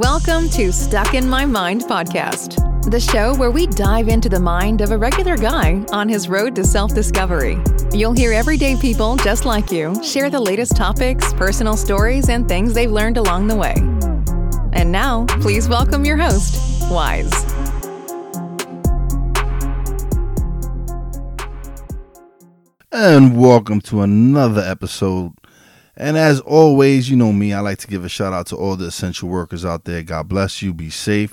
Welcome to Stuck in My Mind podcast, the show where we dive into the mind of a regular guy on his road to self-discovery. You'll hear everyday people just like you share the latest topics, personal stories, and things they've learned along the way. And now, please welcome your host, Wise. And welcome to another episode. And as always, you know me, I like to give a shout out to all the essential workers out there. God bless you. Be safe.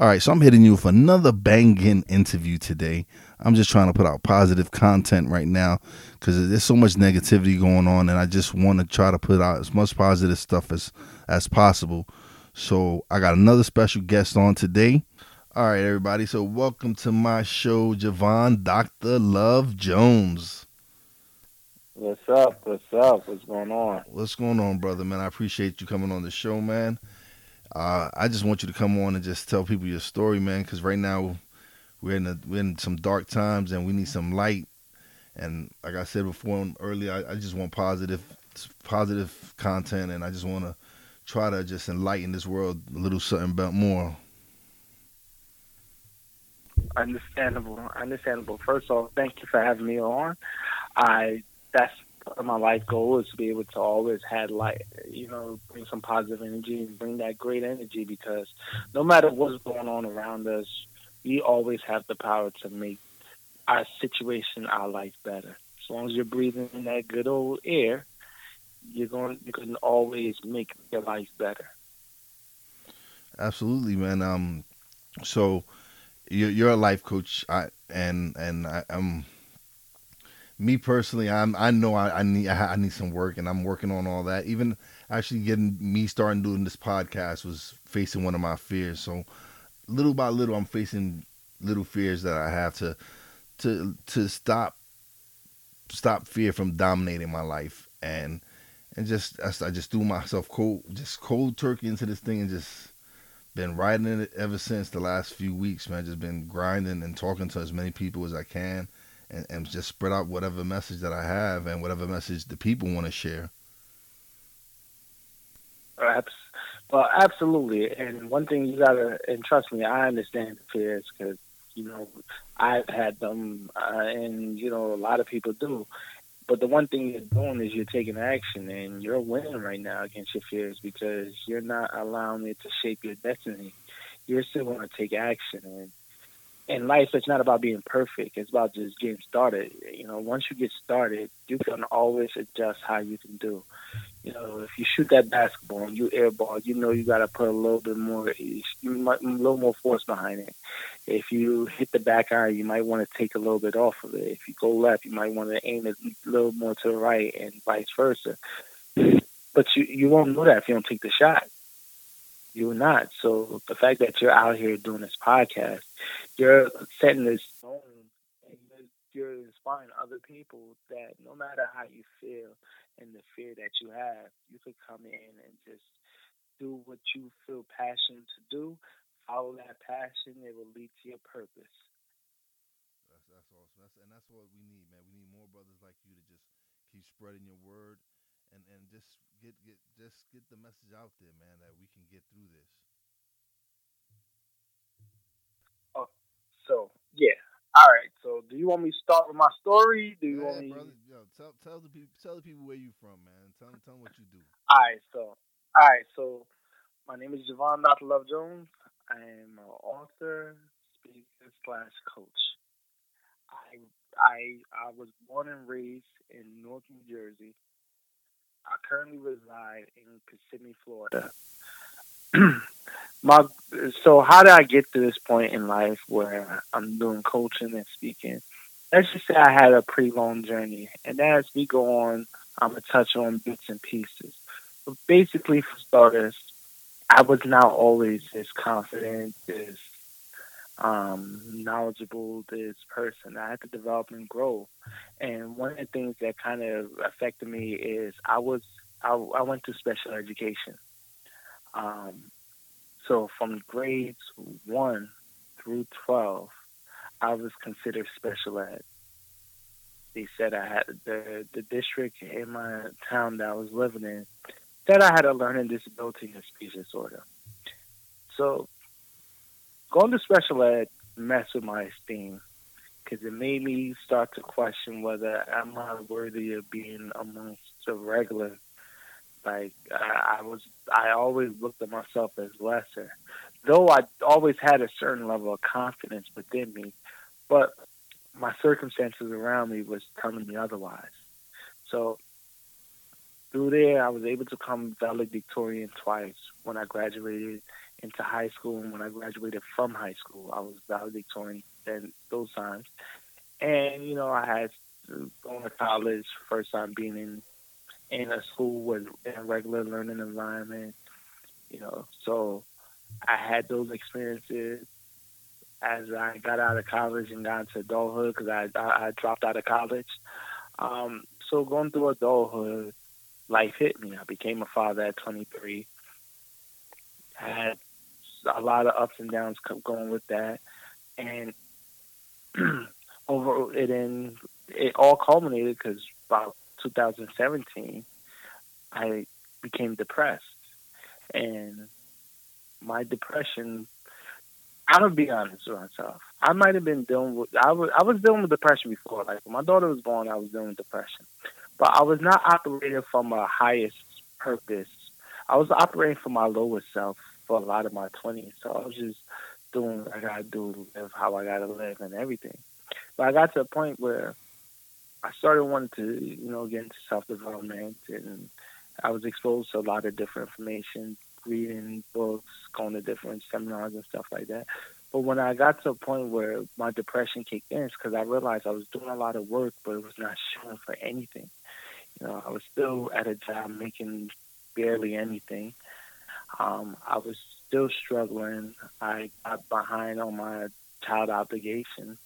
All right, so I'm hitting you with another banging interview today. I'm just trying to put out positive content right now because there's so much negativity going on, and I just want to try to put out as much positive stuff as possible. So I got another special guest on today. All right, everybody. So welcome to my show, Javon Dr. Love Jones. What's up? What's going on, brother, man? I appreciate you coming on the show, man. I just want you to come on and just tell people your story, man, because right now we're in some dark times and we need some light. And like I said before earlier, I just want positive content, and I just want to try to just enlighten this world a little something about more. Understandable. First off, thank you for having me on. That's my life goal, is to be able to always have light, bring some positive energy and bring that great energy, because no matter what's going on around us, we always have the power to make our situation, our life better. As long as you're breathing in that good old air, you can always make your life better. Absolutely, man. So you're a life coach, and I'm. Me personally, I know I need some work, and I'm working on all that. Even actually starting doing this podcast was facing one of my fears. So little by little, I'm facing little fears that I have to stop fear from dominating my life, and I just threw myself cold turkey into this thing, and just been riding it ever since the last few weeks, man. Just been grinding and talking to as many people as I can. And just spread out whatever message that I have and whatever message the people want to share. Well, absolutely. And one thing you got to, and trust me, I understand fears because, I've had them and a lot of people do. But the one thing you're doing is you're taking action, and you're winning right now against your fears because you're not allowing it to shape your destiny. You're still going to take action, and in life, it's not about being perfect. It's about just getting started. Once you get started, you can always adjust how you can do. If you shoot that basketball and you airball, you got to put a little more force behind it. If you hit the back iron, you might want to take a little bit off of it. If you go left, you might want to aim it a little more to the right and vice versa. But you won't know that if you don't take the shot. You will not. So the fact that you're out here doing this podcast, you're setting this tone, and you're inspiring other people that no matter how you feel and the fear that you have, you could come in and just do what you feel passionate to do. Follow that passion, it will lead to your purpose. That's awesome. That's what we need, man. We need more brothers like you to just keep spreading your word and just get the message out there, man, that we can get through this. Oh, so yeah, all right. So, do you want me to start with my story? Tell the people where you from, man. Tell them what you do. All right. So, my name is Javon Dr. Love Jones. I am an author, speaker / coach. I was born and raised in North New Jersey. I currently reside in Kissimmee, Florida. So how did I get to this point in life where I'm doing coaching and speaking? Let's just say I had a pretty long journey. And as we go on, I'm going to touch on bits and pieces. But basically, for starters, I was not always this confident, this knowledgeable, this person. I had to develop and grow, and one of the things that kind of affected me is I went to special education. So from grades 1 through 12, I was considered special ed. They said I had the district in my town that I was living in said I had a learning disability and speech disorder. So going to special ed messed with my esteem because it made me start to question whether I'm not worthy of being amongst the regular. Like I always looked at myself as lesser, though I always had a certain level of confidence within me, but my circumstances around me was telling me otherwise. So through there, I was able to become valedictorian twice. When I graduated into high school and when I graduated from high school, I was valedictorian then those times. And, you know, I had gone to college, first time being in a school with a regular learning environment, you know. So I had those experiences as I got out of college and got into adulthood because I dropped out of college. So going through adulthood, life hit me. I became a father at 23. I had a lot of ups and downs going with that. And over it, and it all culminated because about 2017, I became depressed. And my depression, I'm going to be honest with myself. I might have been dealing with, I was dealing with depression before. Like when my daughter was born, I was dealing with depression. But I was not operating from a highest purpose. I was operating from my lowest self for a lot of my 20s. So I was just doing what I got to do, live how I got to live and everything. But I got to a point where I started wanting to, you know, get into self-development, and I was exposed to a lot of different information, reading books, going to different seminars and stuff like that. But when I got to a point where my depression kicked in, it's because I realized I was doing a lot of work, but it was not showing for anything. You know, I was still at a job making barely anything. I was still struggling. I got behind on my child obligations.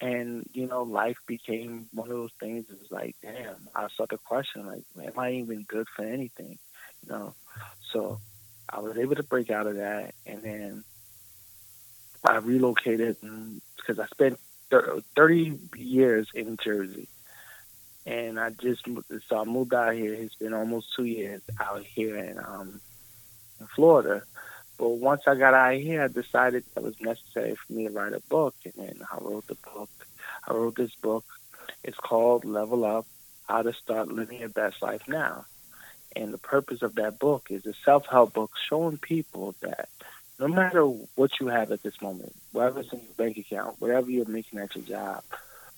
And, you know, life became one of those things. It was like, damn, I started questioning, like, am I even good for anything? You know, so I was able to break out of that. And then I relocated because I spent 30 years in Jersey. And I moved out here. It's been almost 2 years out here in Florida. But once I got out of here, I decided that it was necessary for me to write a book. And then I wrote the book. I wrote this book. It's called Level Up, How to Start Living Your Best Life Now. And the purpose of that book is a self-help book showing people that no matter what you have at this moment, whatever it's in your bank account, whatever you're making at your job,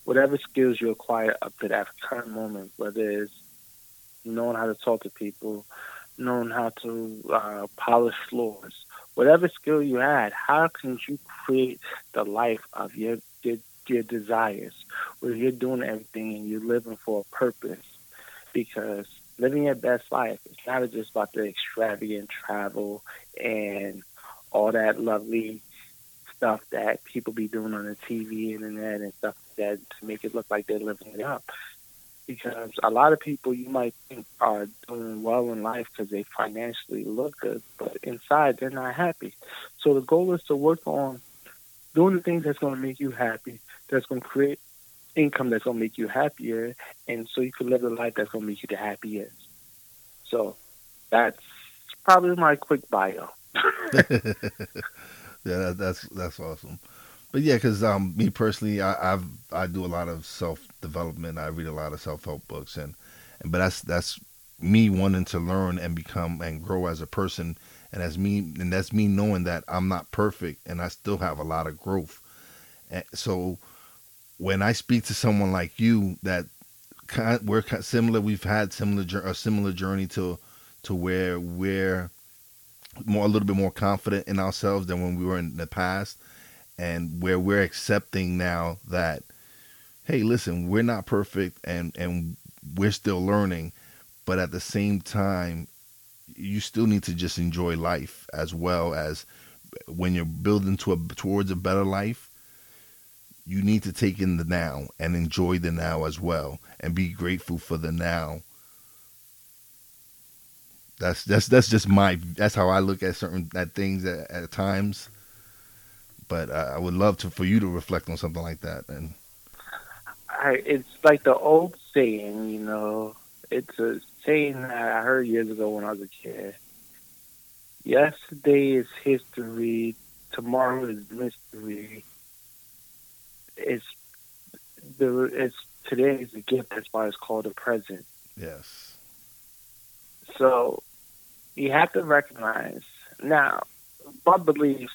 whatever skills you acquire up to that current moment, whether it's knowing how to talk to people, knowing how to polish floors, whatever skill you had, how can you create the life of your desires where you're doing everything and you're living for a purpose? Because living your best life is not just about the extravagant travel and all that lovely stuff that people be doing on the TV, internet, and stuff like that to make it look like they're living it up. Because a lot of people you might think are doing well in life because they financially look good, but inside they're not happy. So the goal is to work on doing the things that's going to make you happy, that's going to create income that's going to make you happier, and so you can live the life that's going to make you the happiest. So that's probably my quick bio. Yeah, that's awesome. But yeah, because me personally, I do a lot of self development. I read a lot of self help books, but that's me wanting to learn and become and grow as a person, and that's me knowing that I'm not perfect and I still have a lot of growth. And so when I speak to someone like you, that we're similar, we've had a similar journey to where we're a little bit more confident in ourselves than when we were in the past, and where we're accepting now that, hey, listen, we're not perfect and we're still learning, but at the same time, you still need to just enjoy life, as well as when you're building towards a better life, you need to take in the now and enjoy the now as well and be grateful for the now. That's how I look at things at times. But I would love for you to reflect on something like that. And it's like the old saying, you know, it's a saying that I heard years ago when I was a kid. Yesterday is history. Tomorrow is mystery. Today is a gift. That's why it's called a present. Yes. So you have to recognize now. My beliefs,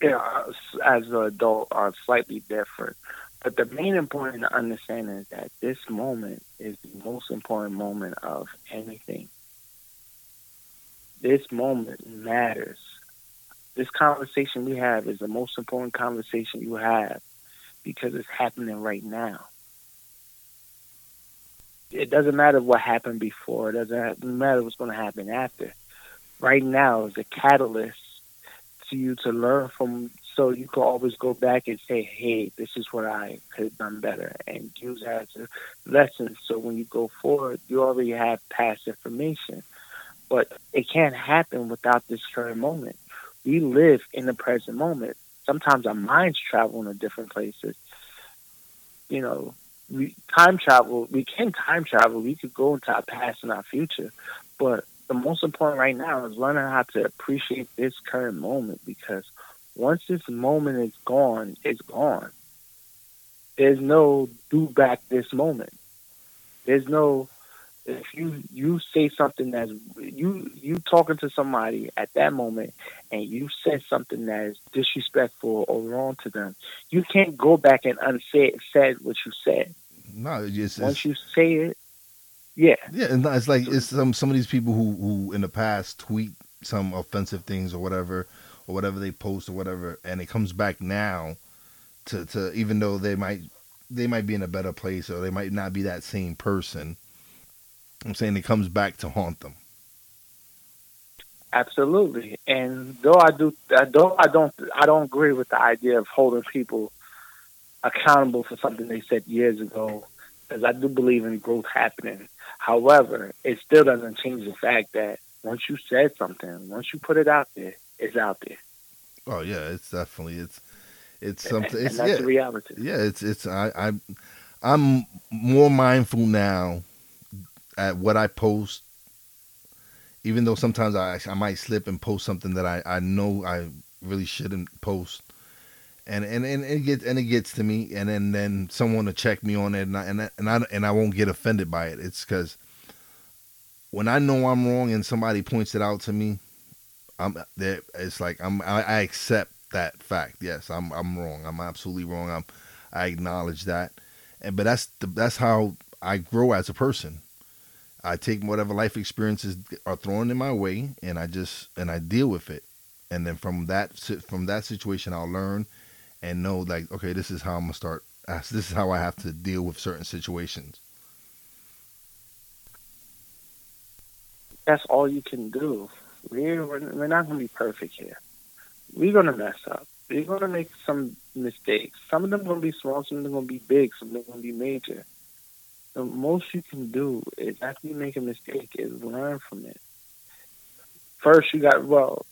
you know, as an adult, are slightly different. But the main important to understand is that this moment is the most important moment of anything. This moment matters. This conversation we have is the most important conversation you have because it's happening right now. It doesn't matter what happened before. It doesn't matter what's going to happen after. Right now is a catalyst to you to learn from, so you can always go back and say, hey, this is what I could have done better, and use that as a lesson. So when you go forward, you already have past information. But it can't happen without this current moment. We live in the present moment. Sometimes our minds travel in different places. You know, we can time travel. We could go into our past and our future. But the most important right now is learning how to appreciate this current moment, because once this moment is gone, it's gone. There's no do back this moment. There's no, if you say something that's, you talking to somebody at that moment and you said something that is disrespectful or wrong to them, you can't go back and unsay what you said. No, it's, once you say it, yeah. Yeah, no, it's like it's some of these people who in the past tweet some offensive things or whatever they post or whatever, and it comes back now to even though they might be in a better place or they might not be that same person. I'm saying it comes back to haunt them. Absolutely. And though I don't agree with the idea of holding people accountable for something they said years ago, because I do believe in growth happening. However, it still doesn't change the fact that once you said something, once you put it out there, it's out there. Oh yeah, it's definitely it's something. And that's the reality. Yeah, I'm more mindful now at what I post. Even though sometimes I might slip and post something that I know I really shouldn't post, and it gets to me, and then someone will check me on it, and I won't get offended by it. It's because when I know I'm wrong and somebody points it out to me, I accept that fact. Yes, I'm wrong. I'm absolutely wrong. I acknowledge that, but that's how I grow as a person. I take whatever life experiences are thrown in my way, and I deal with it, and then from that situation I'll learn and know, like, okay, this is how I'm gonna start. This is how I have to deal with certain situations. That's all you can do. We're not going to be perfect here. We're going to mess up. We're going to make some mistakes. Some of them are going to be small, some of them are going to be big, some of them are going to be major. The most you can do is, after you make a mistake, is learn from it. First thing you got to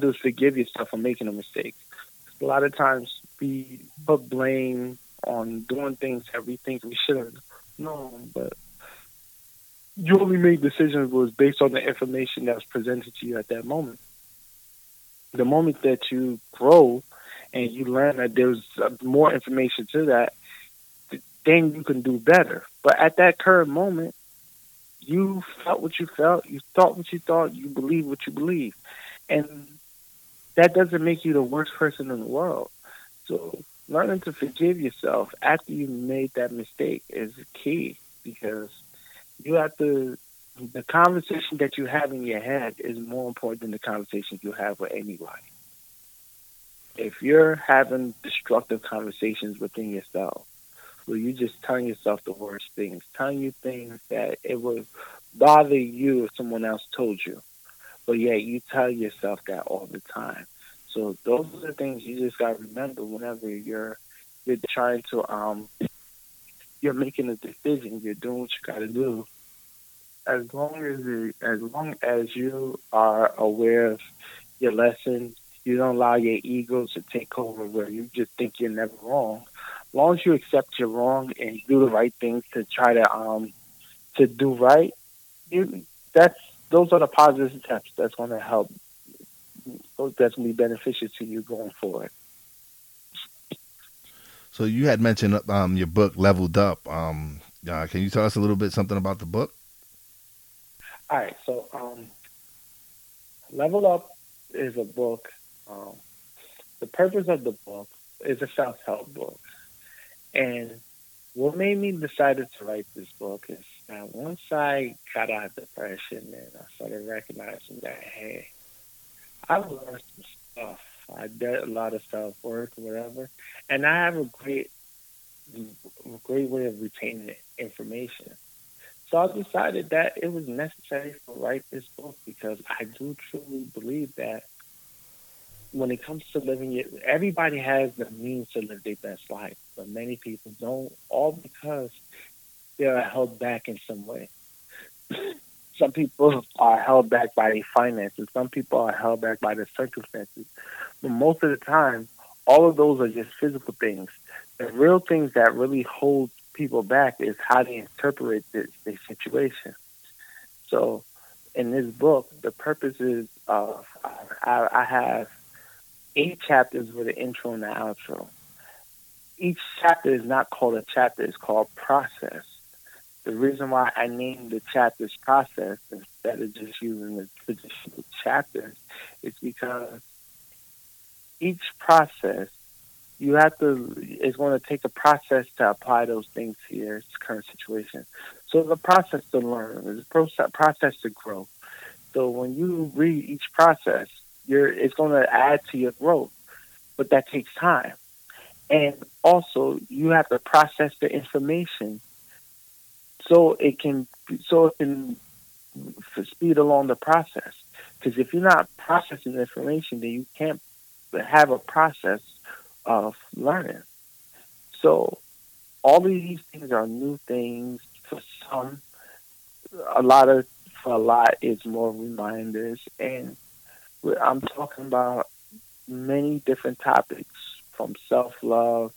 do is forgive yourself for making a mistake. A lot of times we put blame on doing things that we think we should have known, but you only made decisions was based on the information that was presented to you at that moment. The moment that you grow and you learn that there's more information to that, then you can do better. But at that current moment, you felt what you felt, you thought what you thought, you believed what you believed. And that doesn't make you the worst person in the world. So learning to forgive yourself after you made that mistake is key, because you have to, the conversation that you have in your head is more important than the conversation you have with anybody. If you're having destructive conversations within yourself, where you're just telling yourself the worst things, telling you things that it would bother you if someone else told you, but yet you tell yourself that all the time. So those are the things you just got to remember whenever you're trying to you're making a decision. You're doing what you got to do. As long as you are aware of your lesson, you don't allow your ego to take over where you just think you're never wrong. As long as you accept you're wrong and do the right things to try to do right, that's those are the positive steps that's going to help. That's going to be beneficial to you going forward. So you had mentioned your book, Leveled Up. Can you tell us a little bit something about the book? All right. So Level Up is a book. The purpose of the book is a self-help book. And what made me decide to write this book is that once I got out of depression and I started recognizing that, hey, I've learned some stuff. I did a lot of self-work, whatever. And I have a great way of retaining information. So I decided that it was necessary to write this book because I do truly believe that when it comes to living it, everybody has the means to live their best life, but many people don't, all because they are held back in some way. Some people are held back by their finances. Some people are held back by their circumstances. But most of the time, all of those are just physical things. The real things that really hold people back is how they interpret this situation. So in this book, the purpose is of I have 8 chapters with an intro and an outro. Each chapter is not called a chapter. It's called process. The reason why I named the chapters process instead of just using the traditional chapters is because each process, it's going to take a process to apply those things to your current situation. So it's a process to learn. It's a process to grow. So when you read each process, it's going to add to your growth, but that takes time. And also, you have to process the information so it can speed along the process. Because if you're not processing information, then you can't have a process of learning. So all of these things are new things for some. For a lot is more reminders, and I'm talking about many different topics from self-love,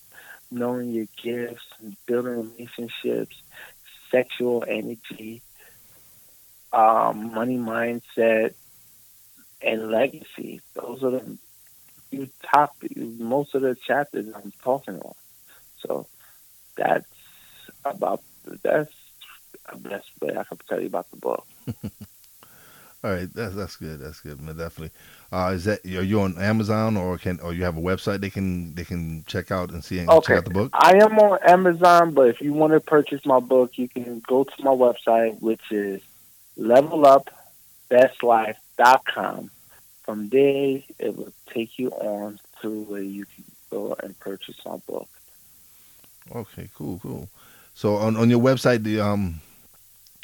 knowing your gifts, building relationships, sexual energy, money mindset, and legacy. Those are the few topics, most of the chapters I'm talking on. So that's the best way I can tell you about the book. All right, that's good. That's good, man. Definitely. Are you on Amazon or you have a website they can check out and see and check out the book? I am on Amazon, but if you want to purchase my book, you can go to my website, which is levelupbestlife.com. From there, it will take you on to where you can go and purchase my book. Okay, cool. So on your website,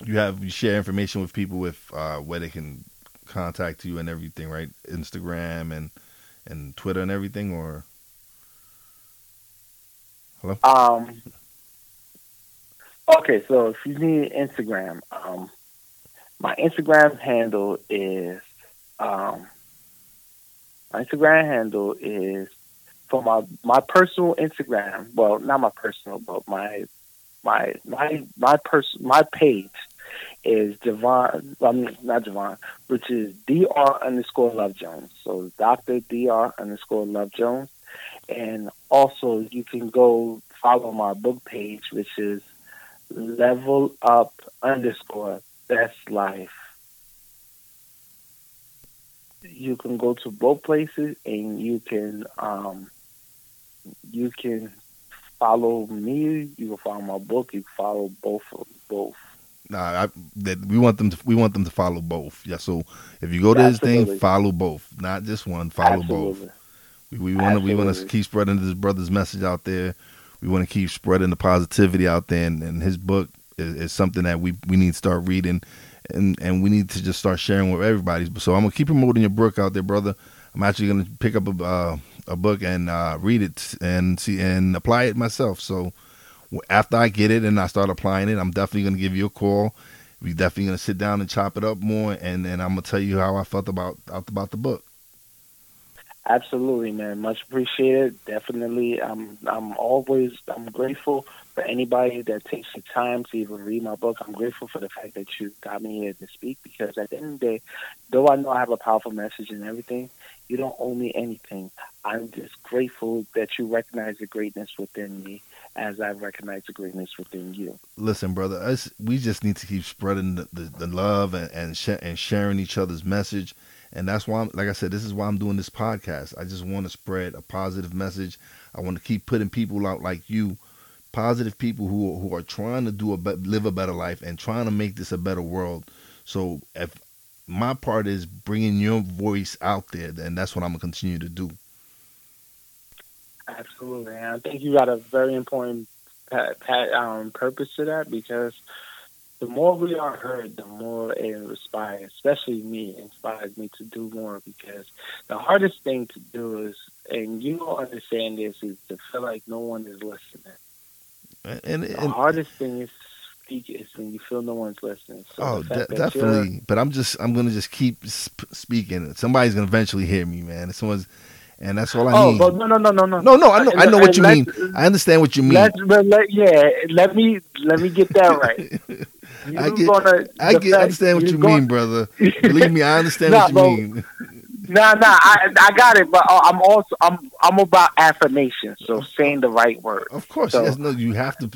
you share information with people with where they can contact you and everything, right? Instagram and Twitter and everything, or hello? Okay, so if you need Instagram, my Instagram handle is for my personal Instagram. Well, not my personal, but my page is which is Dr._Love Jones. So Dr. Dr._Love Jones. And also you can go follow my book page, which is Level Up_Best Life. You can go to both places and you can follow me. You can follow my book. You can follow both. We want them to follow both. Yeah. So if you go to this thing, follow both, not just one. Follow both. We want to keep spreading this brother's message out there. We want to keep spreading the positivity out there, and his book is something that we need to start reading, and we need to just start sharing with everybody. So I'm gonna keep promoting your book out there, brother. I'm actually going to pick up a book and read it and see and apply it myself. So after I get it and I start applying it, I'm definitely going to give you a call. We're definitely going to sit down and chop it up more, and I'm going to tell you how I felt about the book. Absolutely, man. Much appreciated. Definitely. I'm grateful For anybody that takes the time to even read my book, I'm grateful for the fact that you got me here to speak, because at the end of the day, though I know I have a powerful message and everything, you don't owe me anything. I'm just grateful that you recognize the greatness within me as I recognize the greatness within you. Listen, brother, we just need to keep spreading the love and sharing each other's message. And that's why, like I said, this is why I'm doing this podcast. I just want to spread a positive message. I want to keep putting people out like you, positive people who are trying to live a better life and trying to make this a better world. So if my part is bringing your voice out there, then that's what I'm going to continue to do. Absolutely. And I think you got a very important purpose to that, because the more we are heard, the more it inspires, especially me, inspires me to do more, because the hardest thing to do is, and you don't understand this, is to feel like no one is listening. And the hardest thing is to speak is when you feel no one's listening. So definitely. But I'm going to just keep speaking. Somebody's going to eventually hear me, man. And that's all I need. Oh, no. I know what you mean. I understand what you mean. Let me get that right. I understand what you mean, brother. Believe me, I understand what you mean. I got it, but I'm about affirmation, so saying the right word. Of course, so, yes, no, you have to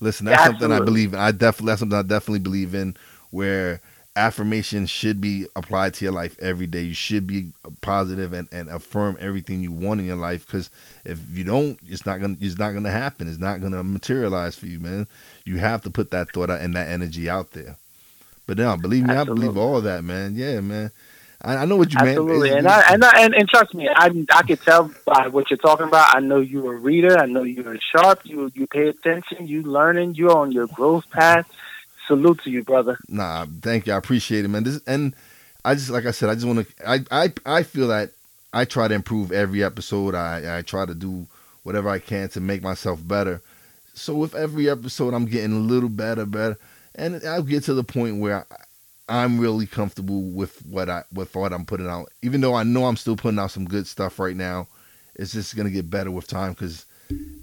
listen. That's absolutely something I believe in. That's something I definitely believe in, where affirmation should be applied to your life every day. You should be positive and affirm everything you want in your life, because if you don't, it's not gonna happen. It's not gonna materialize for you, man. You have to put that thought out and that energy out there. But now, believe me, absolutely, I believe all of that, man. Yeah, man. I know what you meant. Absolutely, and trust me, I could tell by what you're talking about. I know you're a reader. I know you're sharp. You pay attention. You learning. You're on your growth path. Salute to you, brother. Nah, thank you. I appreciate it, man. I just want to. I feel that I try to improve every episode. I try to do whatever I can to make myself better. So with every episode, I'm getting a little better, and I'll get to the point where I'm really comfortable with what I'm putting out. Even though I know I'm still putting out some good stuff right now, it's just going to get better with time, because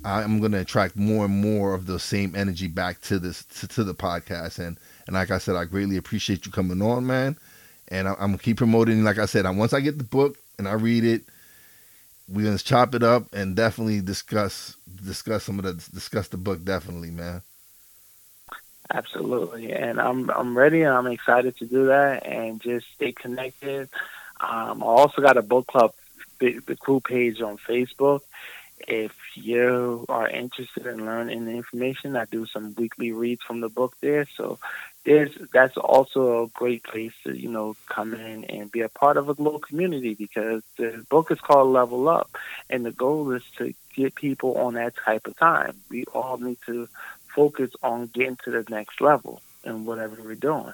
I'm going to attract more and more of the same energy back to this to the podcast. And like I said, I greatly appreciate you coming on, man. And I'm going to keep promoting. Like I said, once I get the book and I read it, we're going to chop it up and definitely discuss the book, definitely, man. Absolutely, and I'm ready, and I'm excited to do that, and just stay connected. I also got a book club, the crew page on Facebook. If you are interested in learning the information, I do some weekly reads from the book there. So that's also a great place to come in and be a part of a global community, because the book is called Level Up, and the goal is to get people on that type of time. We all need to focus on getting to the next level and whatever we're doing.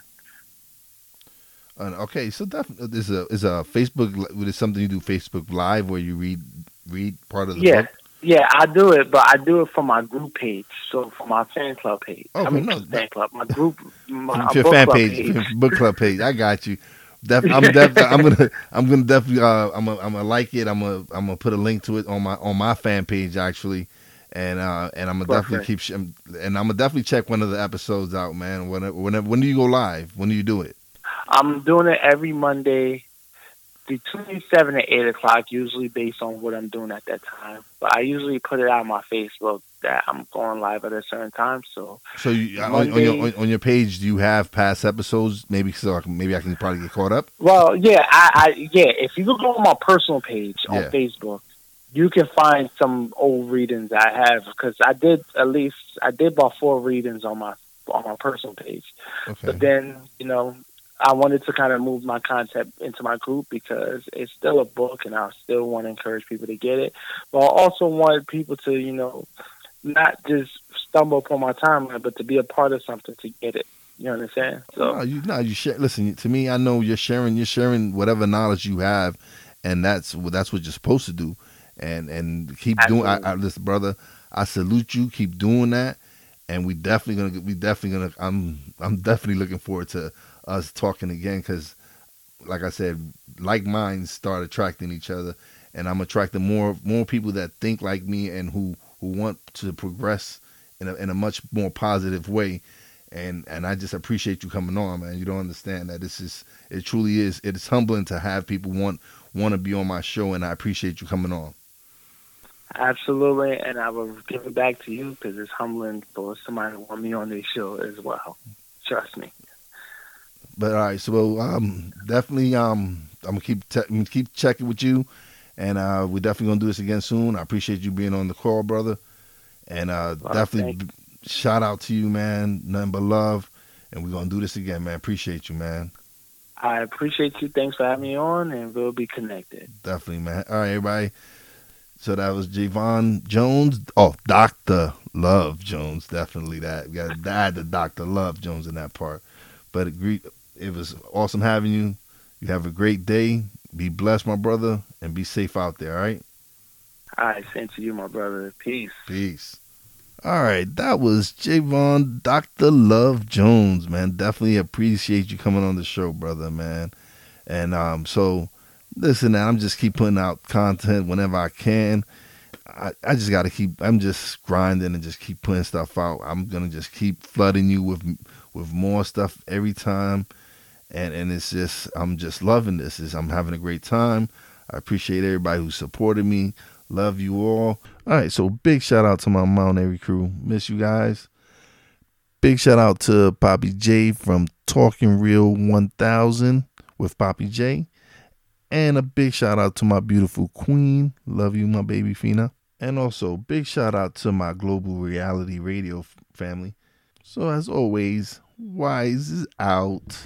Okay, so definitely there's a Facebook. Is something you do Facebook Live where you read part of the book? Yeah, I do it, but I do it for my group page, so for my fan club page. Oh, fan club, my group, my your book fan club page. Book club page. I got you. I'm gonna like it. I'm gonna put a link to it on my fan page actually. And I'm gonna definitely check one of the episodes out, man. When do you go live? When do you do it? I'm doing it every Monday between 7 and 8 o'clock, usually based on what I'm doing at that time. But I usually put it out on my Facebook that I'm going live at a certain time. So you, Monday, on your page, do you have past episodes? Maybe maybe I can probably get caught up. Well, yeah, I if you look on my personal page on Facebook, you can find some old readings I have, because I did about 4 readings on my personal page. Okay. But then, I wanted to kind of move my content into my group, because it's still a book and I still want to encourage people to get it. But I also want people to, not just stumble upon my timeline, but to be a part of something to get it. You understand? So you share. Listen, to me, I know you're sharing whatever knowledge you have, and that's what you're supposed to do. And keep absolutely doing. Listen, brother, I salute you. Keep doing that, and we definitely gonna. I'm definitely looking forward to us talking again, because, like I said, like minds start attracting each other, and I'm attracting more people that think like me and who want to progress in a much more positive way. And I just appreciate you coming on, man. You don't understand that it truly is humbling to have people want to be on my show, and I appreciate you coming on. Absolutely, and I will give it back to you because it's humbling for somebody to want me on this show as well. Trust me. But all right, so definitely, I'm gonna keep checking with you, and we're definitely gonna do this again soon. I appreciate you being on the call, brother, and definitely. Shout out to you, man. Nothing but love. And we're going to do this again, man. Appreciate you, man. I appreciate you. Thanks for having me on, and we'll be connected. Definitely, man. All right, everybody. So that was Javon Jones. Oh, Dr. Love Jones. Definitely that. We got to add the Dr. Love Jones in that part. But it was awesome having you. You have a great day. Be blessed, my brother, and be safe out there, all right? All right. Same to you, my brother. Peace. Peace. All right, that was Javon Dr. Love Jones, man. Definitely appreciate you coming on the show, brother, man. And so, listen, I'm just keep putting out content whenever I can. I just got to keep, I'm just grinding and just keep putting stuff out. I'm going to just keep flooding you with more stuff every time. And it's just, I'm just loving this. I'm having a great time. I appreciate everybody who supported me. Love you all. All right, so big shout out to my Mount Airy crew. Miss you guys. Big shout out to Poppy J from Talking Real 1000 with Poppy J. And a big shout out to my beautiful queen. Love you, my baby Fina. And also big shout out to my Global Reality Radio family. So as always, Wise is out.